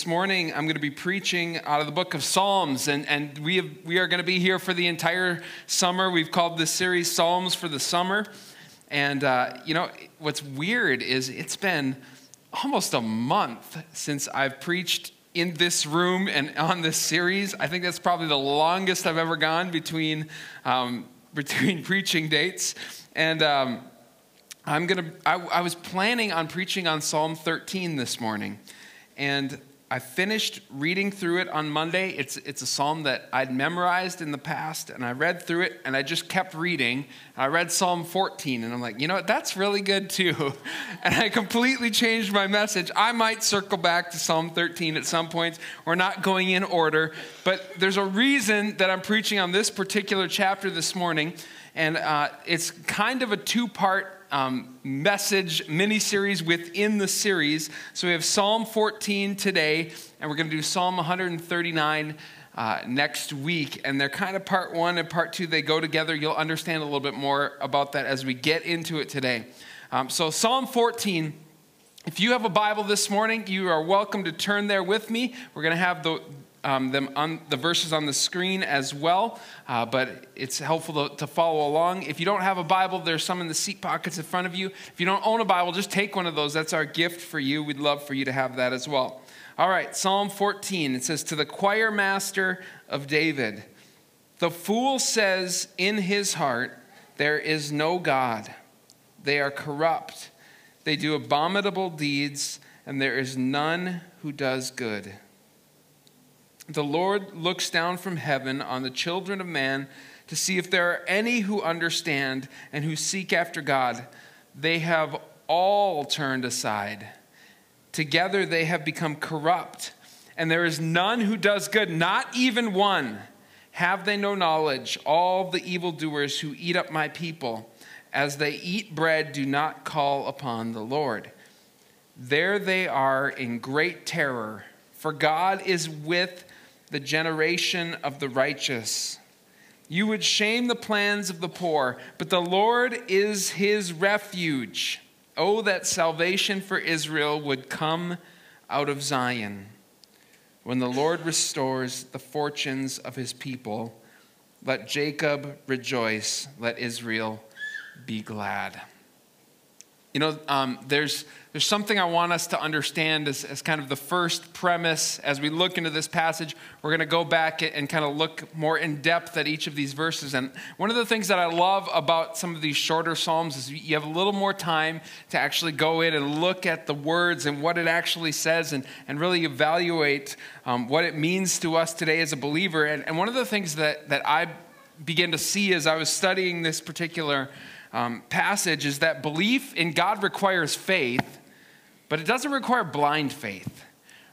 This morning, I'm going to be preaching out of the book of Psalms, and we are going to be here for the entire summer. We've called this series Psalms for the Summer, and you know, what's weird is it's been almost a month since I've preached in this room and on this series. I think that's probably the longest I've ever gone between preaching dates, and I was planning on preaching on Psalm 13 this morning, and I finished reading through it on Monday. It's a psalm that I'd memorized in the past, and I read through it, and I just kept reading. I read Psalm 14, and I'm like, you know what? That's really good, too. And I completely changed my message. I might circle back to Psalm 13 at some point. We're not going in order, but there's a reason that I'm preaching on this particular chapter this morning, and it's kind of a two-part message mini-series within the series. So we have Psalm 14 today, and we're going to do Psalm 139 next week. And they're kind of part one and part two. They go together. You'll understand a little bit more about that as we get into it today. So Psalm 14, if you have a Bible this morning, you are welcome to turn there with me. We're going to have the verses on the screen as well, but it's helpful to follow along. If you don't have a Bible, there's some in the seat pockets in front of you. If you don't own a Bible, just take one of those. That's our gift for you. We'd love for you to have that as well. All right, Psalm 14. It says, "To the choir master of David, the fool says in his heart, there is no God. They are corrupt. They do abominable deeds, and there is none who does good. The Lord looks down from heaven on the children of man to see if there are any who understand and who seek after God. They have all turned aside. Together they have become corrupt, and there is none who does good, not even one. Have they no knowledge? All the evildoers who eat up my people, as they eat bread, do not call upon the Lord. There they are in great terror, for God is with the generation of the righteous. You would shame the plans of the poor, but the Lord is his refuge. Oh, that salvation for Israel would come out of Zion. When the Lord restores the fortunes of his people, let Jacob rejoice, let Israel be glad." You know, there's something I want us to understand as kind of the first premise as we look into this passage. We're going to go back and kind of look more in depth at each of these verses. And one of the things that I love about some of these shorter psalms is you have a little more time to actually go in and look at the words and what it actually says and really evaluate what it means to us today as a believer. And one of the things that I began to see as I was studying this particular passage is that belief in God requires faith, but it doesn't require blind faith,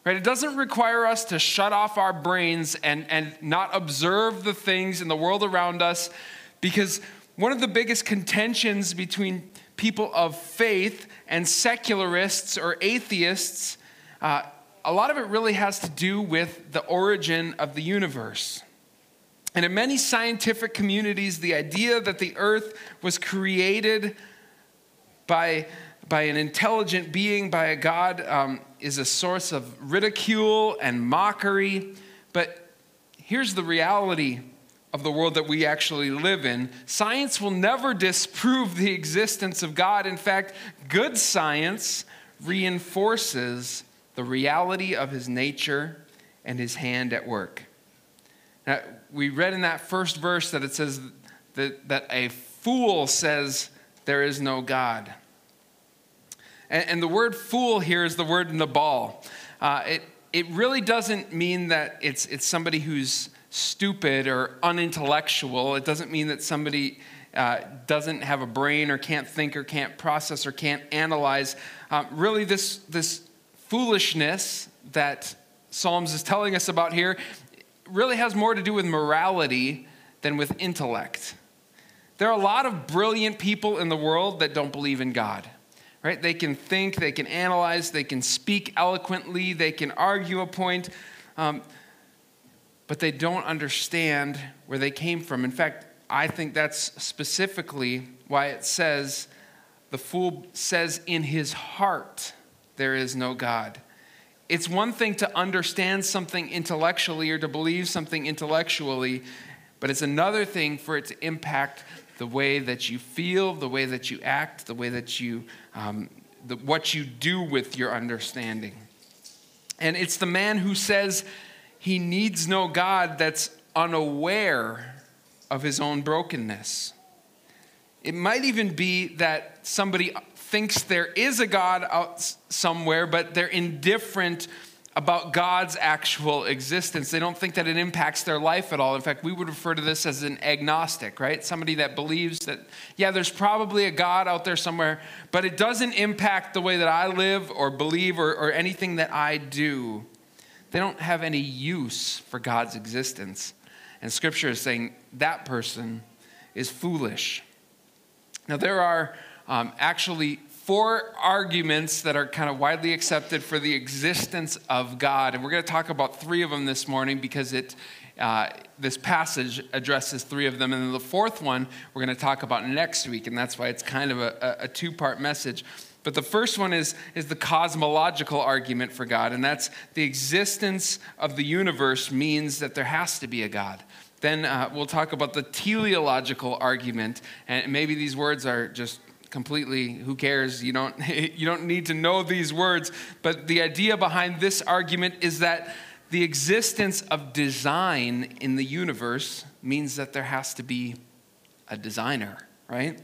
right? It doesn't require us to shut off our brains and not observe the things in the world around us, because one of the biggest contentions between people of faith and secularists or atheists, a lot of it really has to do with the origin of the universe. And in many scientific communities, the idea that the earth was created by an intelligent being, by a God, is a source of ridicule and mockery. But here's the reality of the world that we actually live in. Science will never disprove the existence of God. In fact, good science reinforces the reality of his nature and his hand at work. Now, we read in that first verse that it says that a fool says there is no God. And the word fool here is the word nabal. It really doesn't mean that it's somebody who's stupid or unintellectual. It doesn't mean that somebody doesn't have a brain or can't think or can't process or can't analyze. Really, this foolishness that Psalms is telling us about here really has more to do with morality than with intellect. There are a lot of brilliant people in the world that don't believe in God, right? They can think, they can analyze, they can speak eloquently, they can argue a point, but they don't understand where they came from. In fact, I think that's specifically why it says, "The fool says in his heart, there is no God." It's one thing to understand something intellectually or to believe something intellectually, but it's another thing for it to impact the way that you feel, the way that you act, the way that you, what you do with your understanding. And it's the man who says he needs no God that's unaware of his own brokenness. It might even be that somebody thinks there is a God out somewhere, but they're indifferent about God's actual existence. They don't think that it impacts their life at all. In fact, we would refer to this as an agnostic, right? Somebody that believes that, yeah, there's probably a God out there somewhere, but it doesn't impact the way that I live or believe or anything that I do. They don't have any use for God's existence. And Scripture is saying that person is foolish. Now, there are actually four arguments that are kind of widely accepted for the existence of God. And we're going to talk about three of them this morning because this passage addresses three of them. And then the fourth one we're going to talk about next week, and that's why it's kind of a two-part message. But the first one is the cosmological argument for God, and that's the existence of the universe means that there has to be a God. Then we'll talk about the teleological argument, and maybe these words are just completely, who cares? You don't need to know these words. But the idea behind this argument is that the existence of design in the universe means that there has to be a designer, right?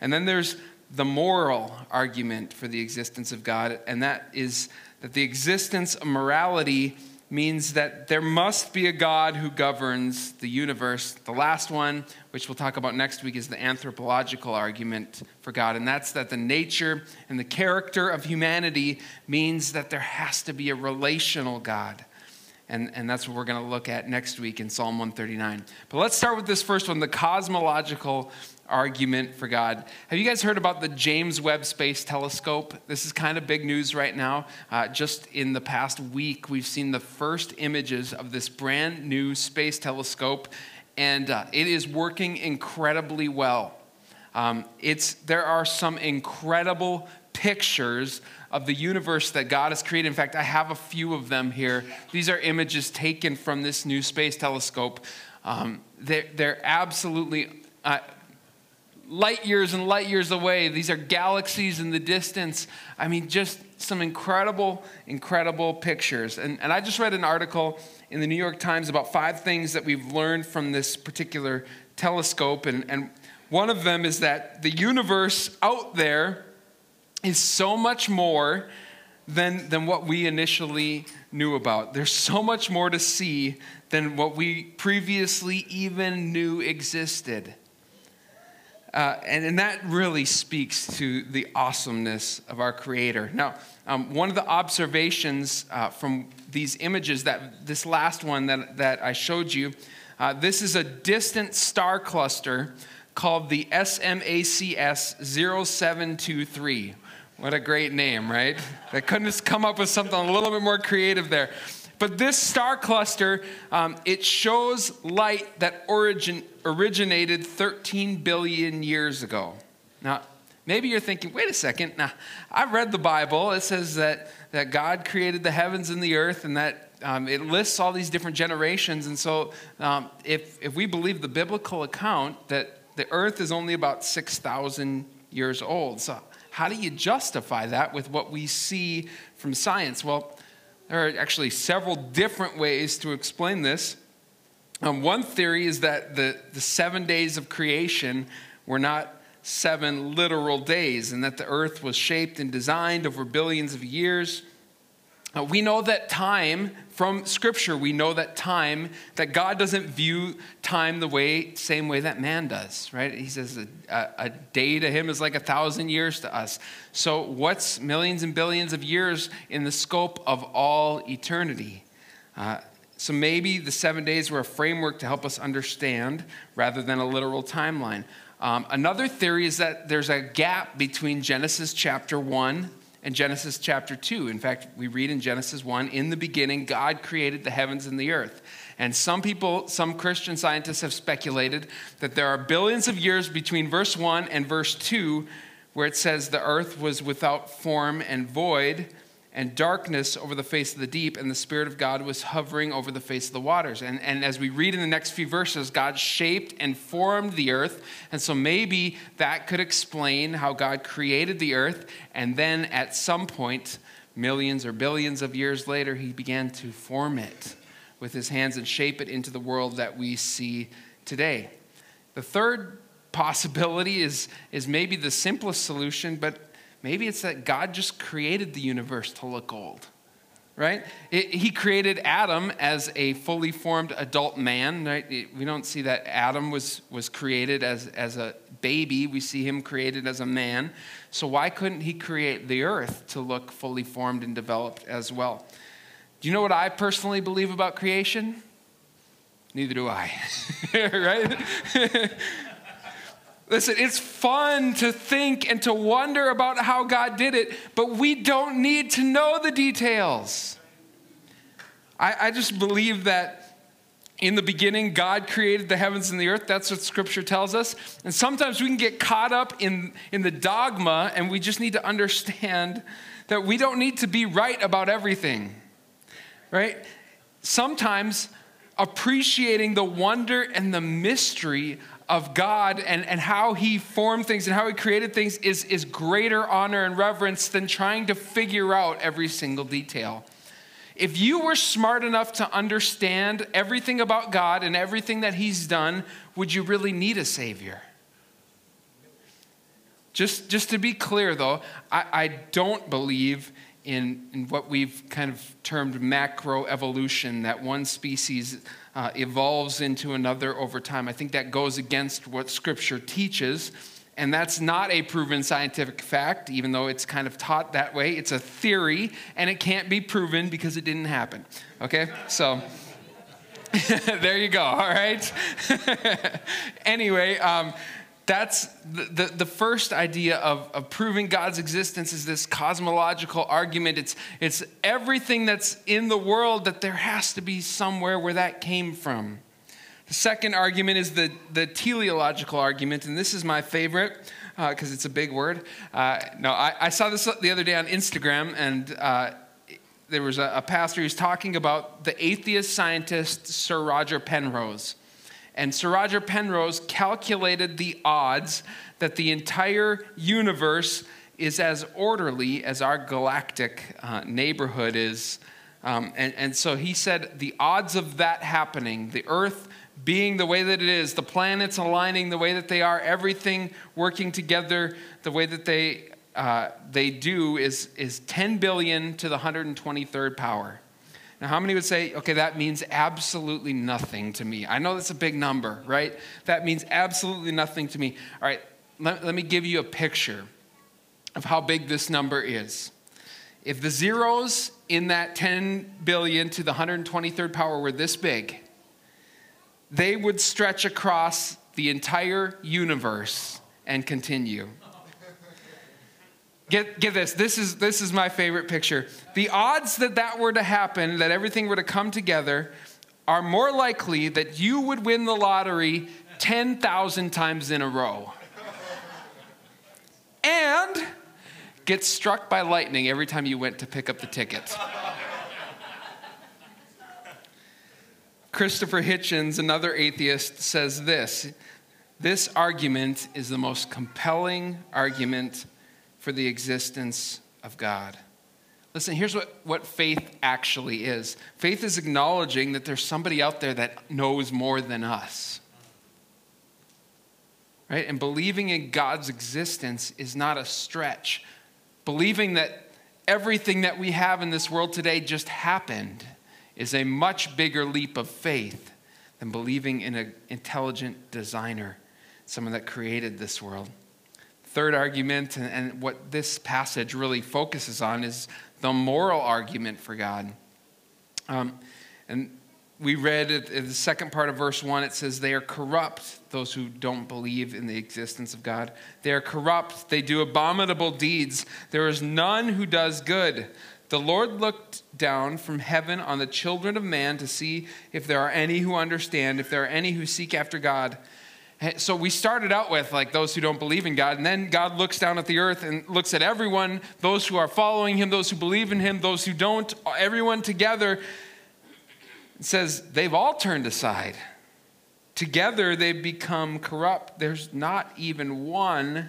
And then there's the moral argument for the existence of God, and that is that the existence of morality means that there must be a God who governs the universe. The last one, which we'll talk about next week, is the anthropological argument for God, and that's that the nature and the character of humanity means that there has to be a relational God. And that's what we're going to look at next week in Psalm 139. But let's start with this first one, the cosmological argument for God. Have you guys heard about the James Webb Space Telescope? This is kind of big news right now. Just in the past week, we've seen the first images of this brand new space telescope, and it is working incredibly well. There are some incredible pictures of the universe that God has created. In fact, I have a few of them here. These are images taken from this new space telescope. They're absolutely light years and light years away. These are galaxies in the distance. I mean, just some incredible, incredible pictures. And I just read an article in the New York Times about 5 things that we've learned from this particular telescope. And one of them is that the universe out there is so much more than what we initially knew about. There's so much more to see than what we previously even knew existed. And that really speaks to the awesomeness of our Creator. Now, one of the observations from these images, this last one that I showed you, this is a distant star cluster called the SMACS 0723. What a great name, right? They couldn't just come up with something a little bit more creative there. But this star cluster, it shows light that originated 13 billion years ago. Now, maybe you're thinking, wait a second. Now, I've read the Bible. It says that God created the heavens and the earth, and that it lists all these different generations. And so if we believe the biblical account that the earth is only about 6,000 years old. So how do you justify that with what we see from science? Well, there are actually several different ways to explain this. One theory is that the 7 days of creation were not 7 literal days, and that the earth was shaped and designed over billions of years. We know that time, from Scripture, we know that time, that God doesn't view time the same way that man does, right? He says a day to him is like 1,000 years to us. So what's millions and billions of years in the scope of all eternity? So maybe the 7 days were a framework to help us understand rather than a literal timeline. Another theory is that there's a gap between Genesis chapter 1 in Genesis chapter 2. In fact, we read in Genesis 1, in the beginning, God created the heavens and the earth. And some Christian scientists have speculated that there are billions of years between verse 1 and verse 2, where it says the earth was without form and void, and darkness over the face of the deep, and the Spirit of God was hovering over the face of the waters. And as we read in the next few verses, God shaped and formed the earth, and so maybe that could explain how God created the earth, and then at some point, millions or billions of years later, he began to form it with his hands and shape it into the world that we see today. The third possibility is maybe the simplest solution, but maybe it's that God just created the universe to look old, right? He created Adam as a fully formed adult man, right? We don't see that Adam was created as a baby. We see him created as a man. So why couldn't he create the earth to look fully formed and developed as well? Do you know what I personally believe about creation? Neither do I, right? Listen, it's fun to think and to wonder about how God did it, but we don't need to know the details. I just believe that in the beginning, God created the heavens and the earth. That's what Scripture tells us. And sometimes we can get caught up in the dogma, and we just need to understand that we don't need to be right about everything, right? Sometimes appreciating the wonder and the mystery of God and how he formed things and how he created things is greater honor and reverence than trying to figure out every single detail. If you were smart enough to understand everything about God and everything that he's done, would you really need a savior? Just to be clear, though, I don't believe in what we've kind of termed macroevolution, that one species evolves into another over time. I think that goes against what Scripture teaches, and that's not a proven scientific fact, even though it's kind of taught that way. It's a theory, and it can't be proven because it didn't happen, okay? So there you go, all right? Anyway, that's the first idea of proving God's existence is this cosmological argument. It's everything that's in the world that there has to be somewhere where that came from. The second argument is the teleological argument, and this is my favorite because it's a big word. I saw this the other day on Instagram, and there was a pastor who was talking about the atheist scientist Sir Roger Penrose. And Sir Roger Penrose calculated the odds that the entire universe is as orderly as our galactic neighborhood is. And so he said the odds of that happening, the Earth being the way that it is, the planets aligning the way that they are, everything working together the way that they do is 10 billion to the 123rd power. Now, how many would say, okay, that means absolutely nothing to me? I know that's a big number, right? That means absolutely nothing to me. All right, let me give you a picture of how big this number is. If the zeros in that 10 billion to the 123rd power were this big, they would stretch across the entire universe and continue. Get this. This is my favorite picture. The odds that were to happen, that everything were to come together, are more likely that you would win the lottery 10,000 times in a row, and get struck by lightning every time you went to pick up the ticket. Christopher Hitchens, another atheist, says this: "This argument is the most compelling argument for the existence of God." Listen, here's what faith actually is. Faith is acknowledging that there's somebody out there that knows more than us, right? And believing in God's existence is not a stretch. Believing that everything that we have in this world today just happened is a much bigger leap of faith than believing in an intelligent designer, someone that created this world. Third argument, and what this passage really focuses on, is the moral argument for God. And we read in the second part of verse 1, it says, "They are corrupt, those who don't believe in the existence of God. They are corrupt, they do abominable deeds. There is none who does good. The Lord looked down from heaven on the children of man to see if there are any who understand, if there are any who seek after God. So we started out with like those who don't believe in God, and then God looks down at the earth and looks at everyone, those who are following him, those who believe in him, those who don't, everyone together, and says they've all turned aside. Together they've become corrupt. There's not even one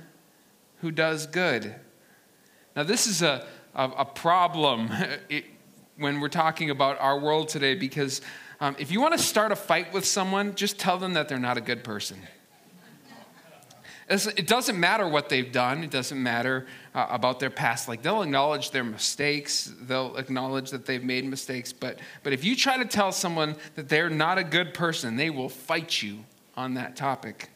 who does good. Now this is a problem when we're talking about our world today, because if you want to start a fight with someone, just tell them that they're not a good person. It doesn't matter what they've done. It doesn't matter about their past. Like, they'll acknowledge their mistakes. They'll acknowledge that they've made mistakes. But if you try to tell someone that they're not a good person, they will fight you on that topic.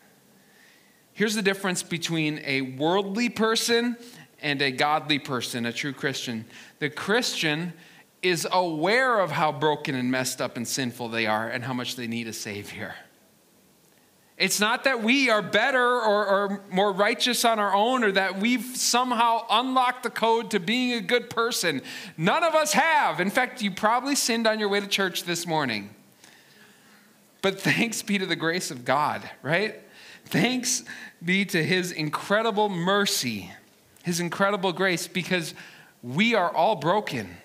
Here's the difference between a worldly person and a godly person, a true Christian. The Christian is aware of how broken and messed up and sinful they are and how much they need a Savior. It's not that we are better or more righteous on our own, or that we've somehow unlocked the code to being a good person. None of us have. In fact, you probably sinned on your way to church this morning. But thanks be to the grace of God, right? Thanks be to his incredible mercy, his incredible grace, because we are all broken.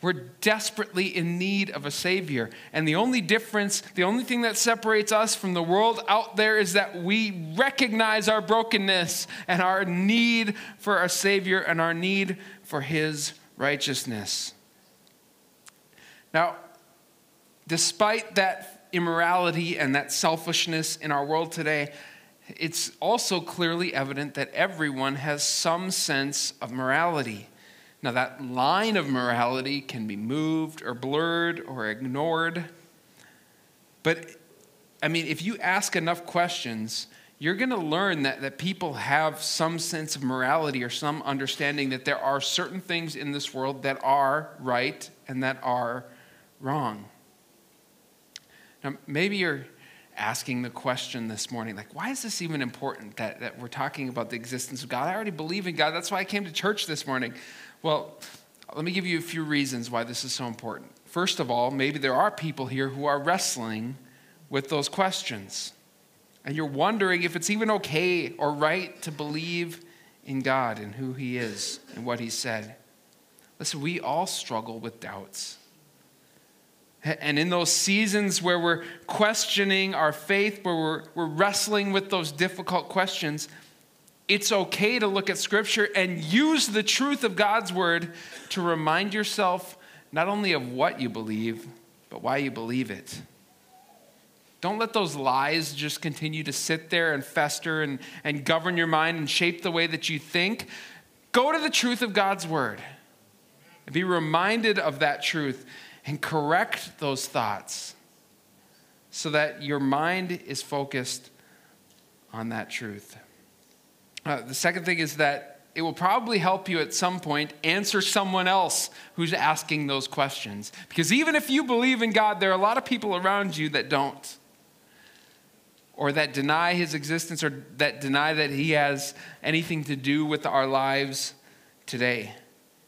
We're desperately in need of a Savior. And the only difference, the only thing that separates us from the world out there is that we recognize our brokenness and our need for a Savior and our need for his righteousness. Now, despite that immorality and that selfishness in our world today, it's also clearly evident that everyone has some sense of morality. Now, that line of morality can be moved or blurred or ignored. But, I mean, if you ask enough questions, you're going to learn that people have some sense of morality or some understanding that there are certain things in this world that are right and that are wrong. Now, maybe you're asking the question this morning, like, why is this even important that we're talking about the existence of God? I already believe in God. That's why I came to church this morning. Well, let me give you a few reasons why this is so important. First of all, maybe there are people here who are wrestling with those questions, and you're wondering if it's even okay or right to believe in God and who he is and what he said. Listen, we all struggle with doubts. And in those seasons where we're questioning our faith, where we're wrestling with those difficult questions, it's okay to look at Scripture and use the truth of God's word to remind yourself not only of what you believe, but why you believe it. Don't let those lies just continue to sit there and fester and govern your mind and shape the way that you think. Go to the truth of God's word and be reminded of that truth and correct those thoughts so that your mind is focused on that truth. The second thing is that it will probably help you at some point answer someone else who's asking those questions. Because even if you believe in God, there are a lot of people around you that don't, or that deny his existence, or that deny that he has anything to do with our lives today.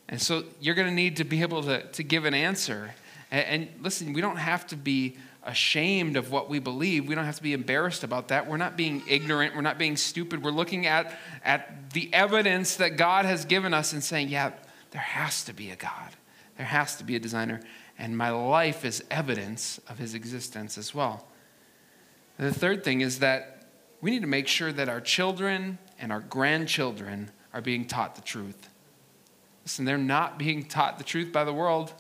And so you're going to need to be able to give an answer. And listen, we don't have to be ashamed of what we believe. We don't have to be embarrassed about that. We're not being ignorant. We're not being stupid. We're looking at the evidence that God has given us and saying, yeah, there has to be a God. There has to be a designer. And my life is evidence of his existence as well. And the third thing is that we need to make sure that our children and our grandchildren are being taught the truth. Listen, they're not being taught the truth by the world,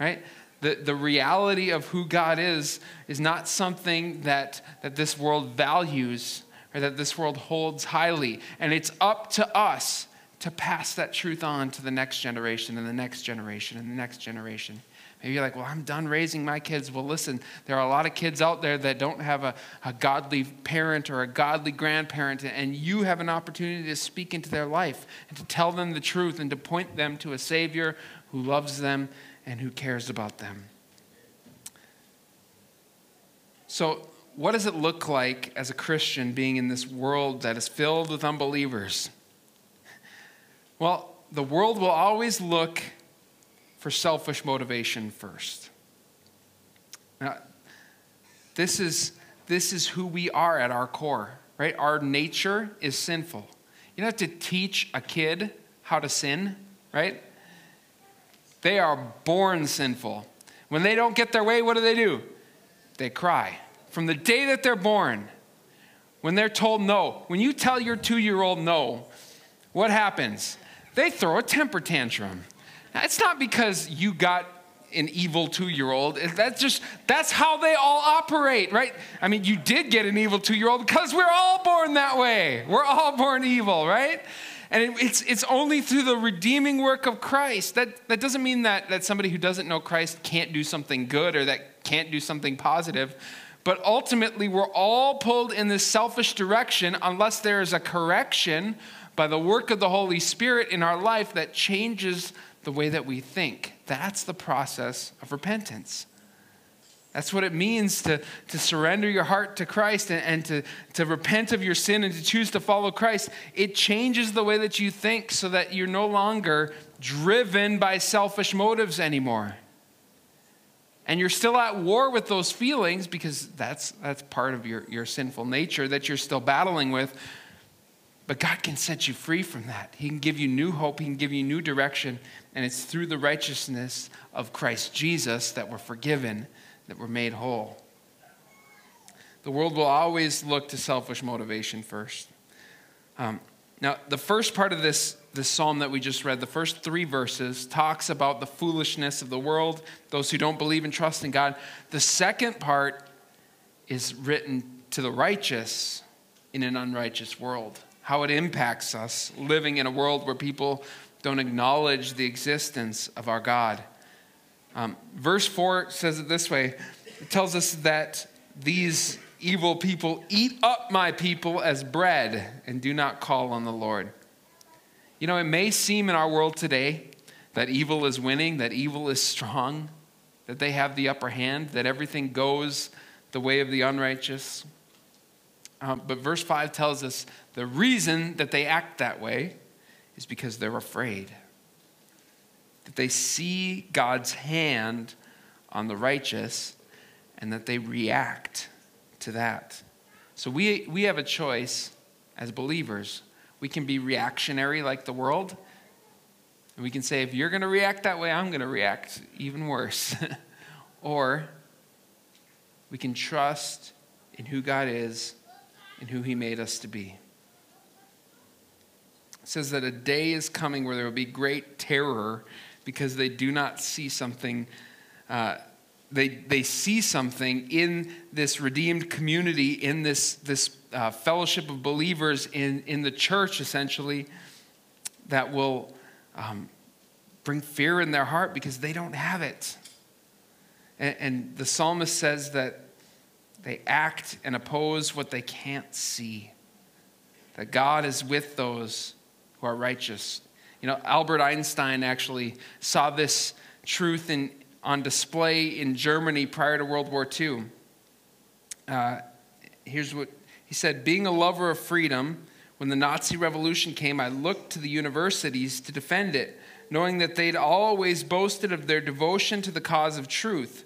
right? The reality of who God is not something that this world values or that this world holds highly. And it's up to us to pass that truth on to the next generation and the next generation and the next generation. Maybe you're like, well, I'm done raising my kids. Well, listen, there are a lot of kids out there that don't have a godly parent or a godly grandparent, and you have an opportunity to speak into their life and to tell them the truth and to point them to a Savior who loves them and who cares about them. So what does it look like as a Christian being in this world that is filled with unbelievers? Well, the world will always look for selfish motivation first. Now, this is who we are at our core. right? Our nature is sinful. You don't have to teach a kid how to sin, right? They are born sinful. When they don't get their way, what do? They cry. From the day that they're born, when they're told no, when you tell your 2-year-old no, what happens? They throw a temper tantrum. Now, it's not because you got an evil 2-year-old. That's how they all operate, right? I mean, you did get an evil 2-year-old because we're all born that way. We're all born evil, right? And it's only through the redeeming work of Christ. That doesn't mean that somebody who doesn't know Christ can't do something good or that can't do something positive. But ultimately, we're all pulled in this selfish direction unless there is a correction by the work of the Holy Spirit in our life that changes the way that we think. That's the process of repentance. That's what it means to surrender your heart to Christ and to repent of your sin and to choose to follow Christ. It changes the way that you think so that you're no longer driven by selfish motives anymore. And you're still at war with those feelings because that's part of your sinful nature that you're still battling with. But God can set you free from that. He can give you new hope. He can give you new direction. And it's through the righteousness of Christ Jesus that we're forgiven, that we're made whole. The world will always look to selfish motivation first. Now, the first part of this psalm that we just read, the first 3 verses, talks about the foolishness of the world, those who don't believe and trust in God. The second part is written to the righteous in an unrighteous world. How it impacts us living in a world where people don't acknowledge the existence of our God. Verse 4 says it this way. It tells us that these evil people eat up my people as bread and do not call on the Lord. You know, it may seem in our world today that evil is winning, that evil is strong, that they have the upper hand, that everything goes the way of the unrighteous. But verse 5 tells us the reason that they act that way is because they're afraid. That they see God's hand on the righteous and that they react to that. So we have a choice as believers. We can be reactionary like the world. And we can say, if you're going to react that way, I'm going to react even worse. Or we can trust in who God is and who he made us to be. It says that a day is coming where there will be great terror because they do not see something. They see something in this redeemed community, in this fellowship of believers in the church, essentially, that will bring fear in their heart because they don't have it. And the psalmist says that they act and oppose what they can't see. That God is with those who are righteous. You know, Albert Einstein actually saw this truth on display in Germany prior to World War II. Here's what he said. Being a lover of freedom, when the Nazi revolution came, I looked to the universities to defend it, knowing that they'd always boasted of their devotion to the cause of truth.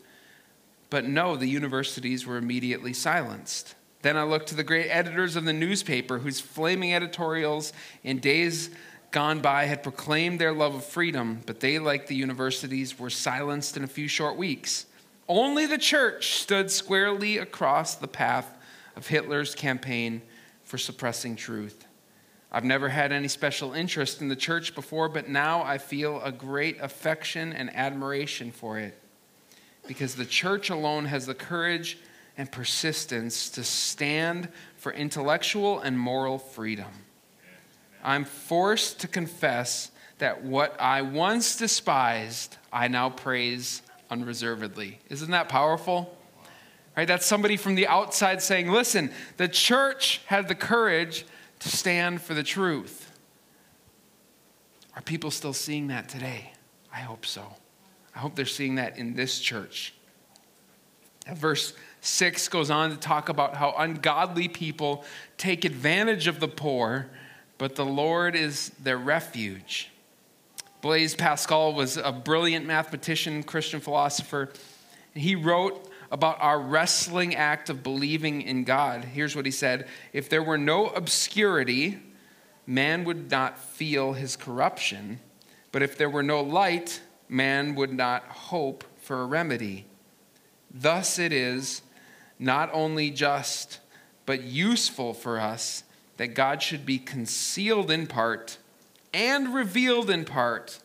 But no, the universities were immediately silenced. Then I looked to the great editors of the newspaper whose flaming editorials in days gone by had proclaimed their love of freedom, but they, like the universities, were silenced in a few short weeks. Only the church stood squarely across the path of Hitler's campaign for suppressing truth. I've never had any special interest in the church before, but now I feel a great affection and admiration for it. Because the church alone has the courage and persistence to stand for intellectual and moral freedom. I'm forced to confess that what I once despised, I now praise unreservedly. Isn't that powerful? Right? That's somebody from the outside saying, listen, the church had the courage to stand for the truth. Are people still seeing that today? I hope so. I hope they're seeing that in this church. Verse 6 goes on to talk about how ungodly people take advantage of the poor, but the Lord is their refuge. Blaise Pascal was a brilliant mathematician, Christian philosopher. He wrote about our wrestling act of believing in God. Here's what he said. If there were no obscurity, man would not feel his corruption. But if there were no light, man would not hope for a remedy. Thus it is not only just, but useful for us that God should be concealed in part and revealed in part,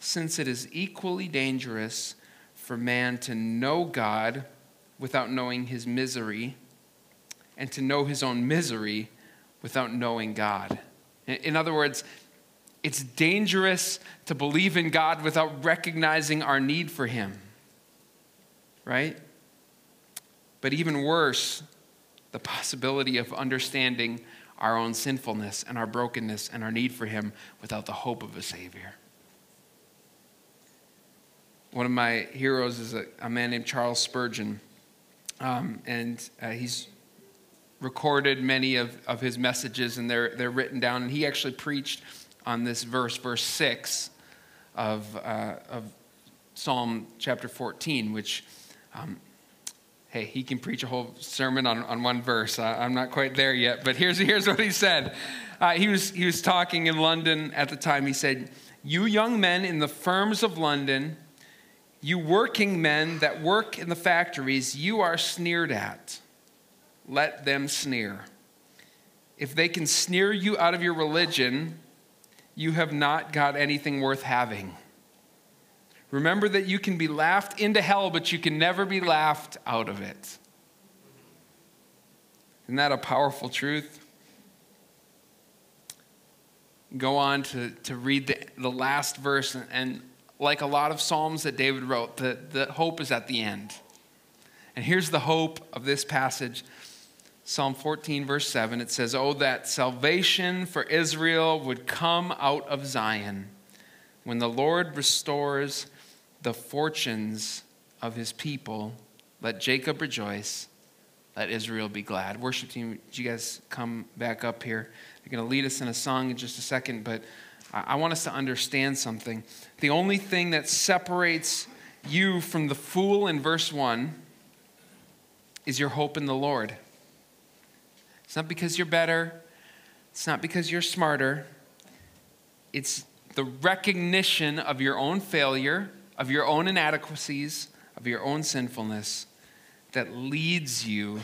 since it is equally dangerous for man to know God without knowing his misery, and to know his own misery without knowing God. In other words, it's dangerous to believe in God without recognizing our need for him, right? But even worse, the possibility of understanding our own sinfulness and our brokenness and our need for him without the hope of a Savior. One of my heroes is a man named Charles Spurgeon, and he's recorded many of his messages, and they're written down. And he actually preached on this verse 6 of Psalm chapter 14, which, hey, he can preach a whole sermon on one verse. I'm not quite there yet, but here's what he said. He was talking in London at the time. He said, "You young men in the firms of London, you working men that work in the factories, you are sneered at. Let them sneer. If they can sneer you out of your religion, you have not got anything worth having. Remember that you can be laughed into hell, but you can never be laughed out of it." Isn't that a powerful truth? Go on to read the last verse, and like a lot of Psalms that David wrote, the hope is at the end. And here's the hope of this passage. Psalm 14, verse 7, it says, "Oh, that salvation for Israel would come out of Zion when the Lord restores the fortunes of his people. Let Jacob rejoice. Let Israel be glad." Worship team, you guys come back up here. They're going to lead us in a song in just a second, but I want us to understand something. The only thing that separates you from the fool in verse 1 is your hope in the Lord. It's not because you're better. It's not because you're smarter. It's the recognition of your own failure, of your own inadequacies, of your own sinfulness that leads you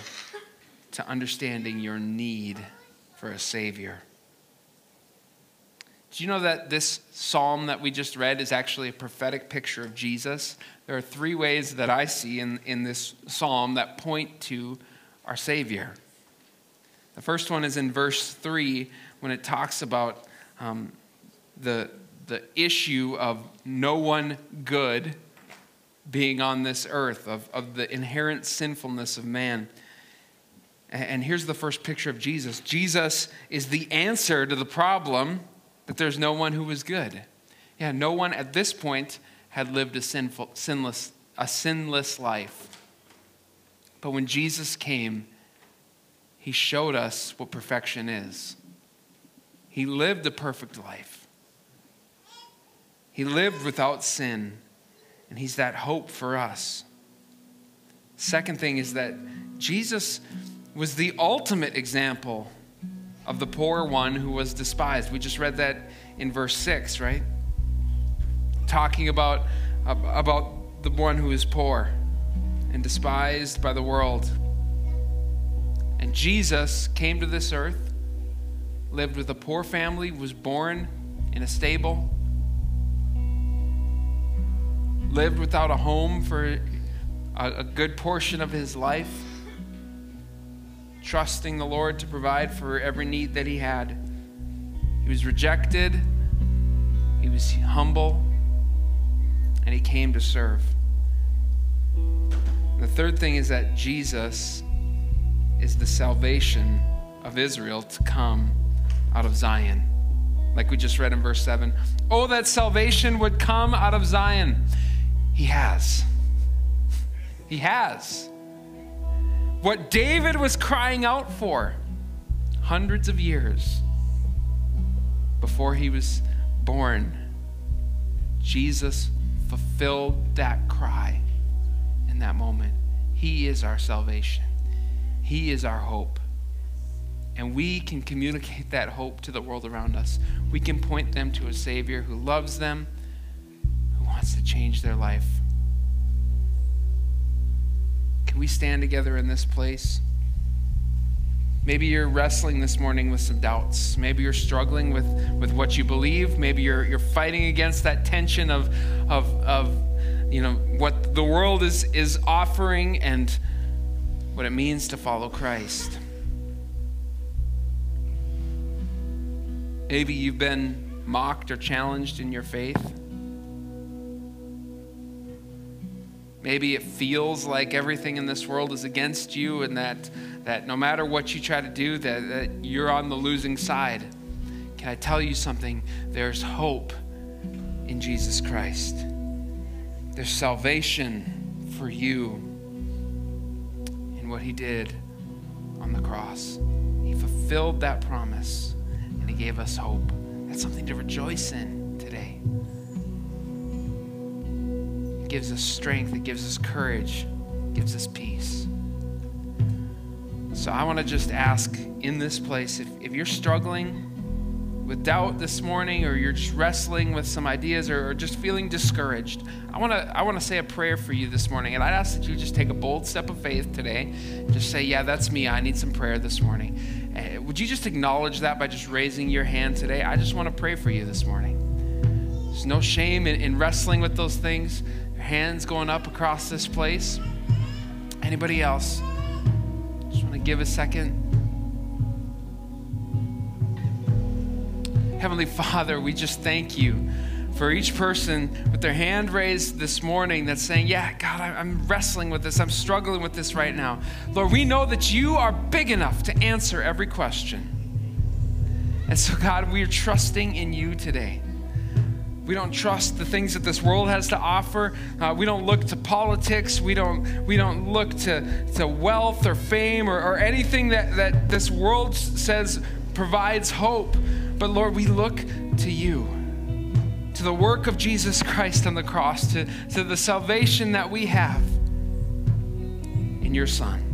to understanding your need for a Savior. Do you know that this psalm that we just read is actually a prophetic picture of Jesus? There are three ways that I see in this psalm that point to our Savior. The first one is in verse 3 when it talks about the issue of no one good being on this earth, of the inherent sinfulness of man. And here's the first picture of Jesus. Jesus is the answer to the problem that there's no one who was good. Yeah, no one at this point had lived a sinless life. But when Jesus came, he showed us what perfection is. He lived a perfect life. He lived without sin, and he's that hope for us. Second thing is that Jesus was the ultimate example of the poor one who was despised. We just read that in verse 6, right? Talking about the one who is poor and despised by the world. And Jesus came to this earth, lived with a poor family, was born in a stable, lived without a home for a good portion of his life, trusting the Lord to provide for every need that he had. He was rejected, he was humble, and he came to serve. And the third thing is that Jesus is the salvation of Israel to come out of Zion. Like we just read in verse 7, "Oh, that salvation would come out of Zion." He has. He has. What David was crying out for hundreds of years before he was born, Jesus fulfilled that cry in that moment. He is our salvation. He is our hope. And we can communicate that hope to the world around us. We can point them to a Savior who loves them, who wants to change their life. Can we stand together in this place? Maybe you're wrestling this morning with some doubts. Maybe you're struggling with what you believe. Maybe you're fighting against that tension of what the world is offering and what it means to follow Christ. Maybe you've been mocked or challenged in your faith. Maybe it feels like everything in this world is against you and that no matter what you try to do, that you're on the losing side. Can I tell you something? There's hope in Jesus Christ. There's salvation for you in what he did on the cross. He fulfilled that promise. And he gave us hope. That's something to rejoice in today. It gives us strength. It gives us courage. It gives us peace. So I want to just ask in this place, if you're struggling with doubt this morning, or you're just wrestling with some ideas, or just feeling discouraged, I want to say a prayer for you this morning. And I'd ask that you just take a bold step of faith today. Just say, yeah, that's me. I need some prayer this morning. Would you just acknowledge that by just raising your hand today? I just want to pray for you this morning. There's no shame in wrestling with those things. Your hands going up across this place. Anybody else? Just want to give a second. Heavenly Father, we just thank you for each person with their hand raised this morning that's saying, yeah, God, I'm wrestling with this. I'm struggling with this right now. Lord, we know that you are big enough to answer every question. And so, God, we are trusting in you today. We don't trust the things that this world has to offer. We don't look to politics. We don't look to wealth or fame or anything that this world says provides hope. But, Lord, we look to you, to the work of Jesus Christ on the cross, to the salvation that we have in your Son.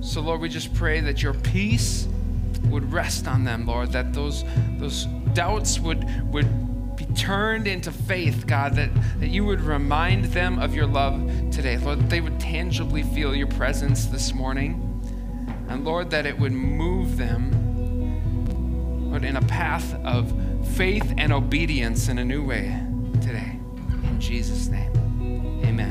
So, Lord, we just pray that your peace would rest on them, Lord, that those doubts would be turned into faith, God, that you would remind them of your love today. Lord, that they would tangibly feel your presence this morning. And, Lord, that it would move them, Lord, in a path of faith and obedience in a new way today. In Jesus' name.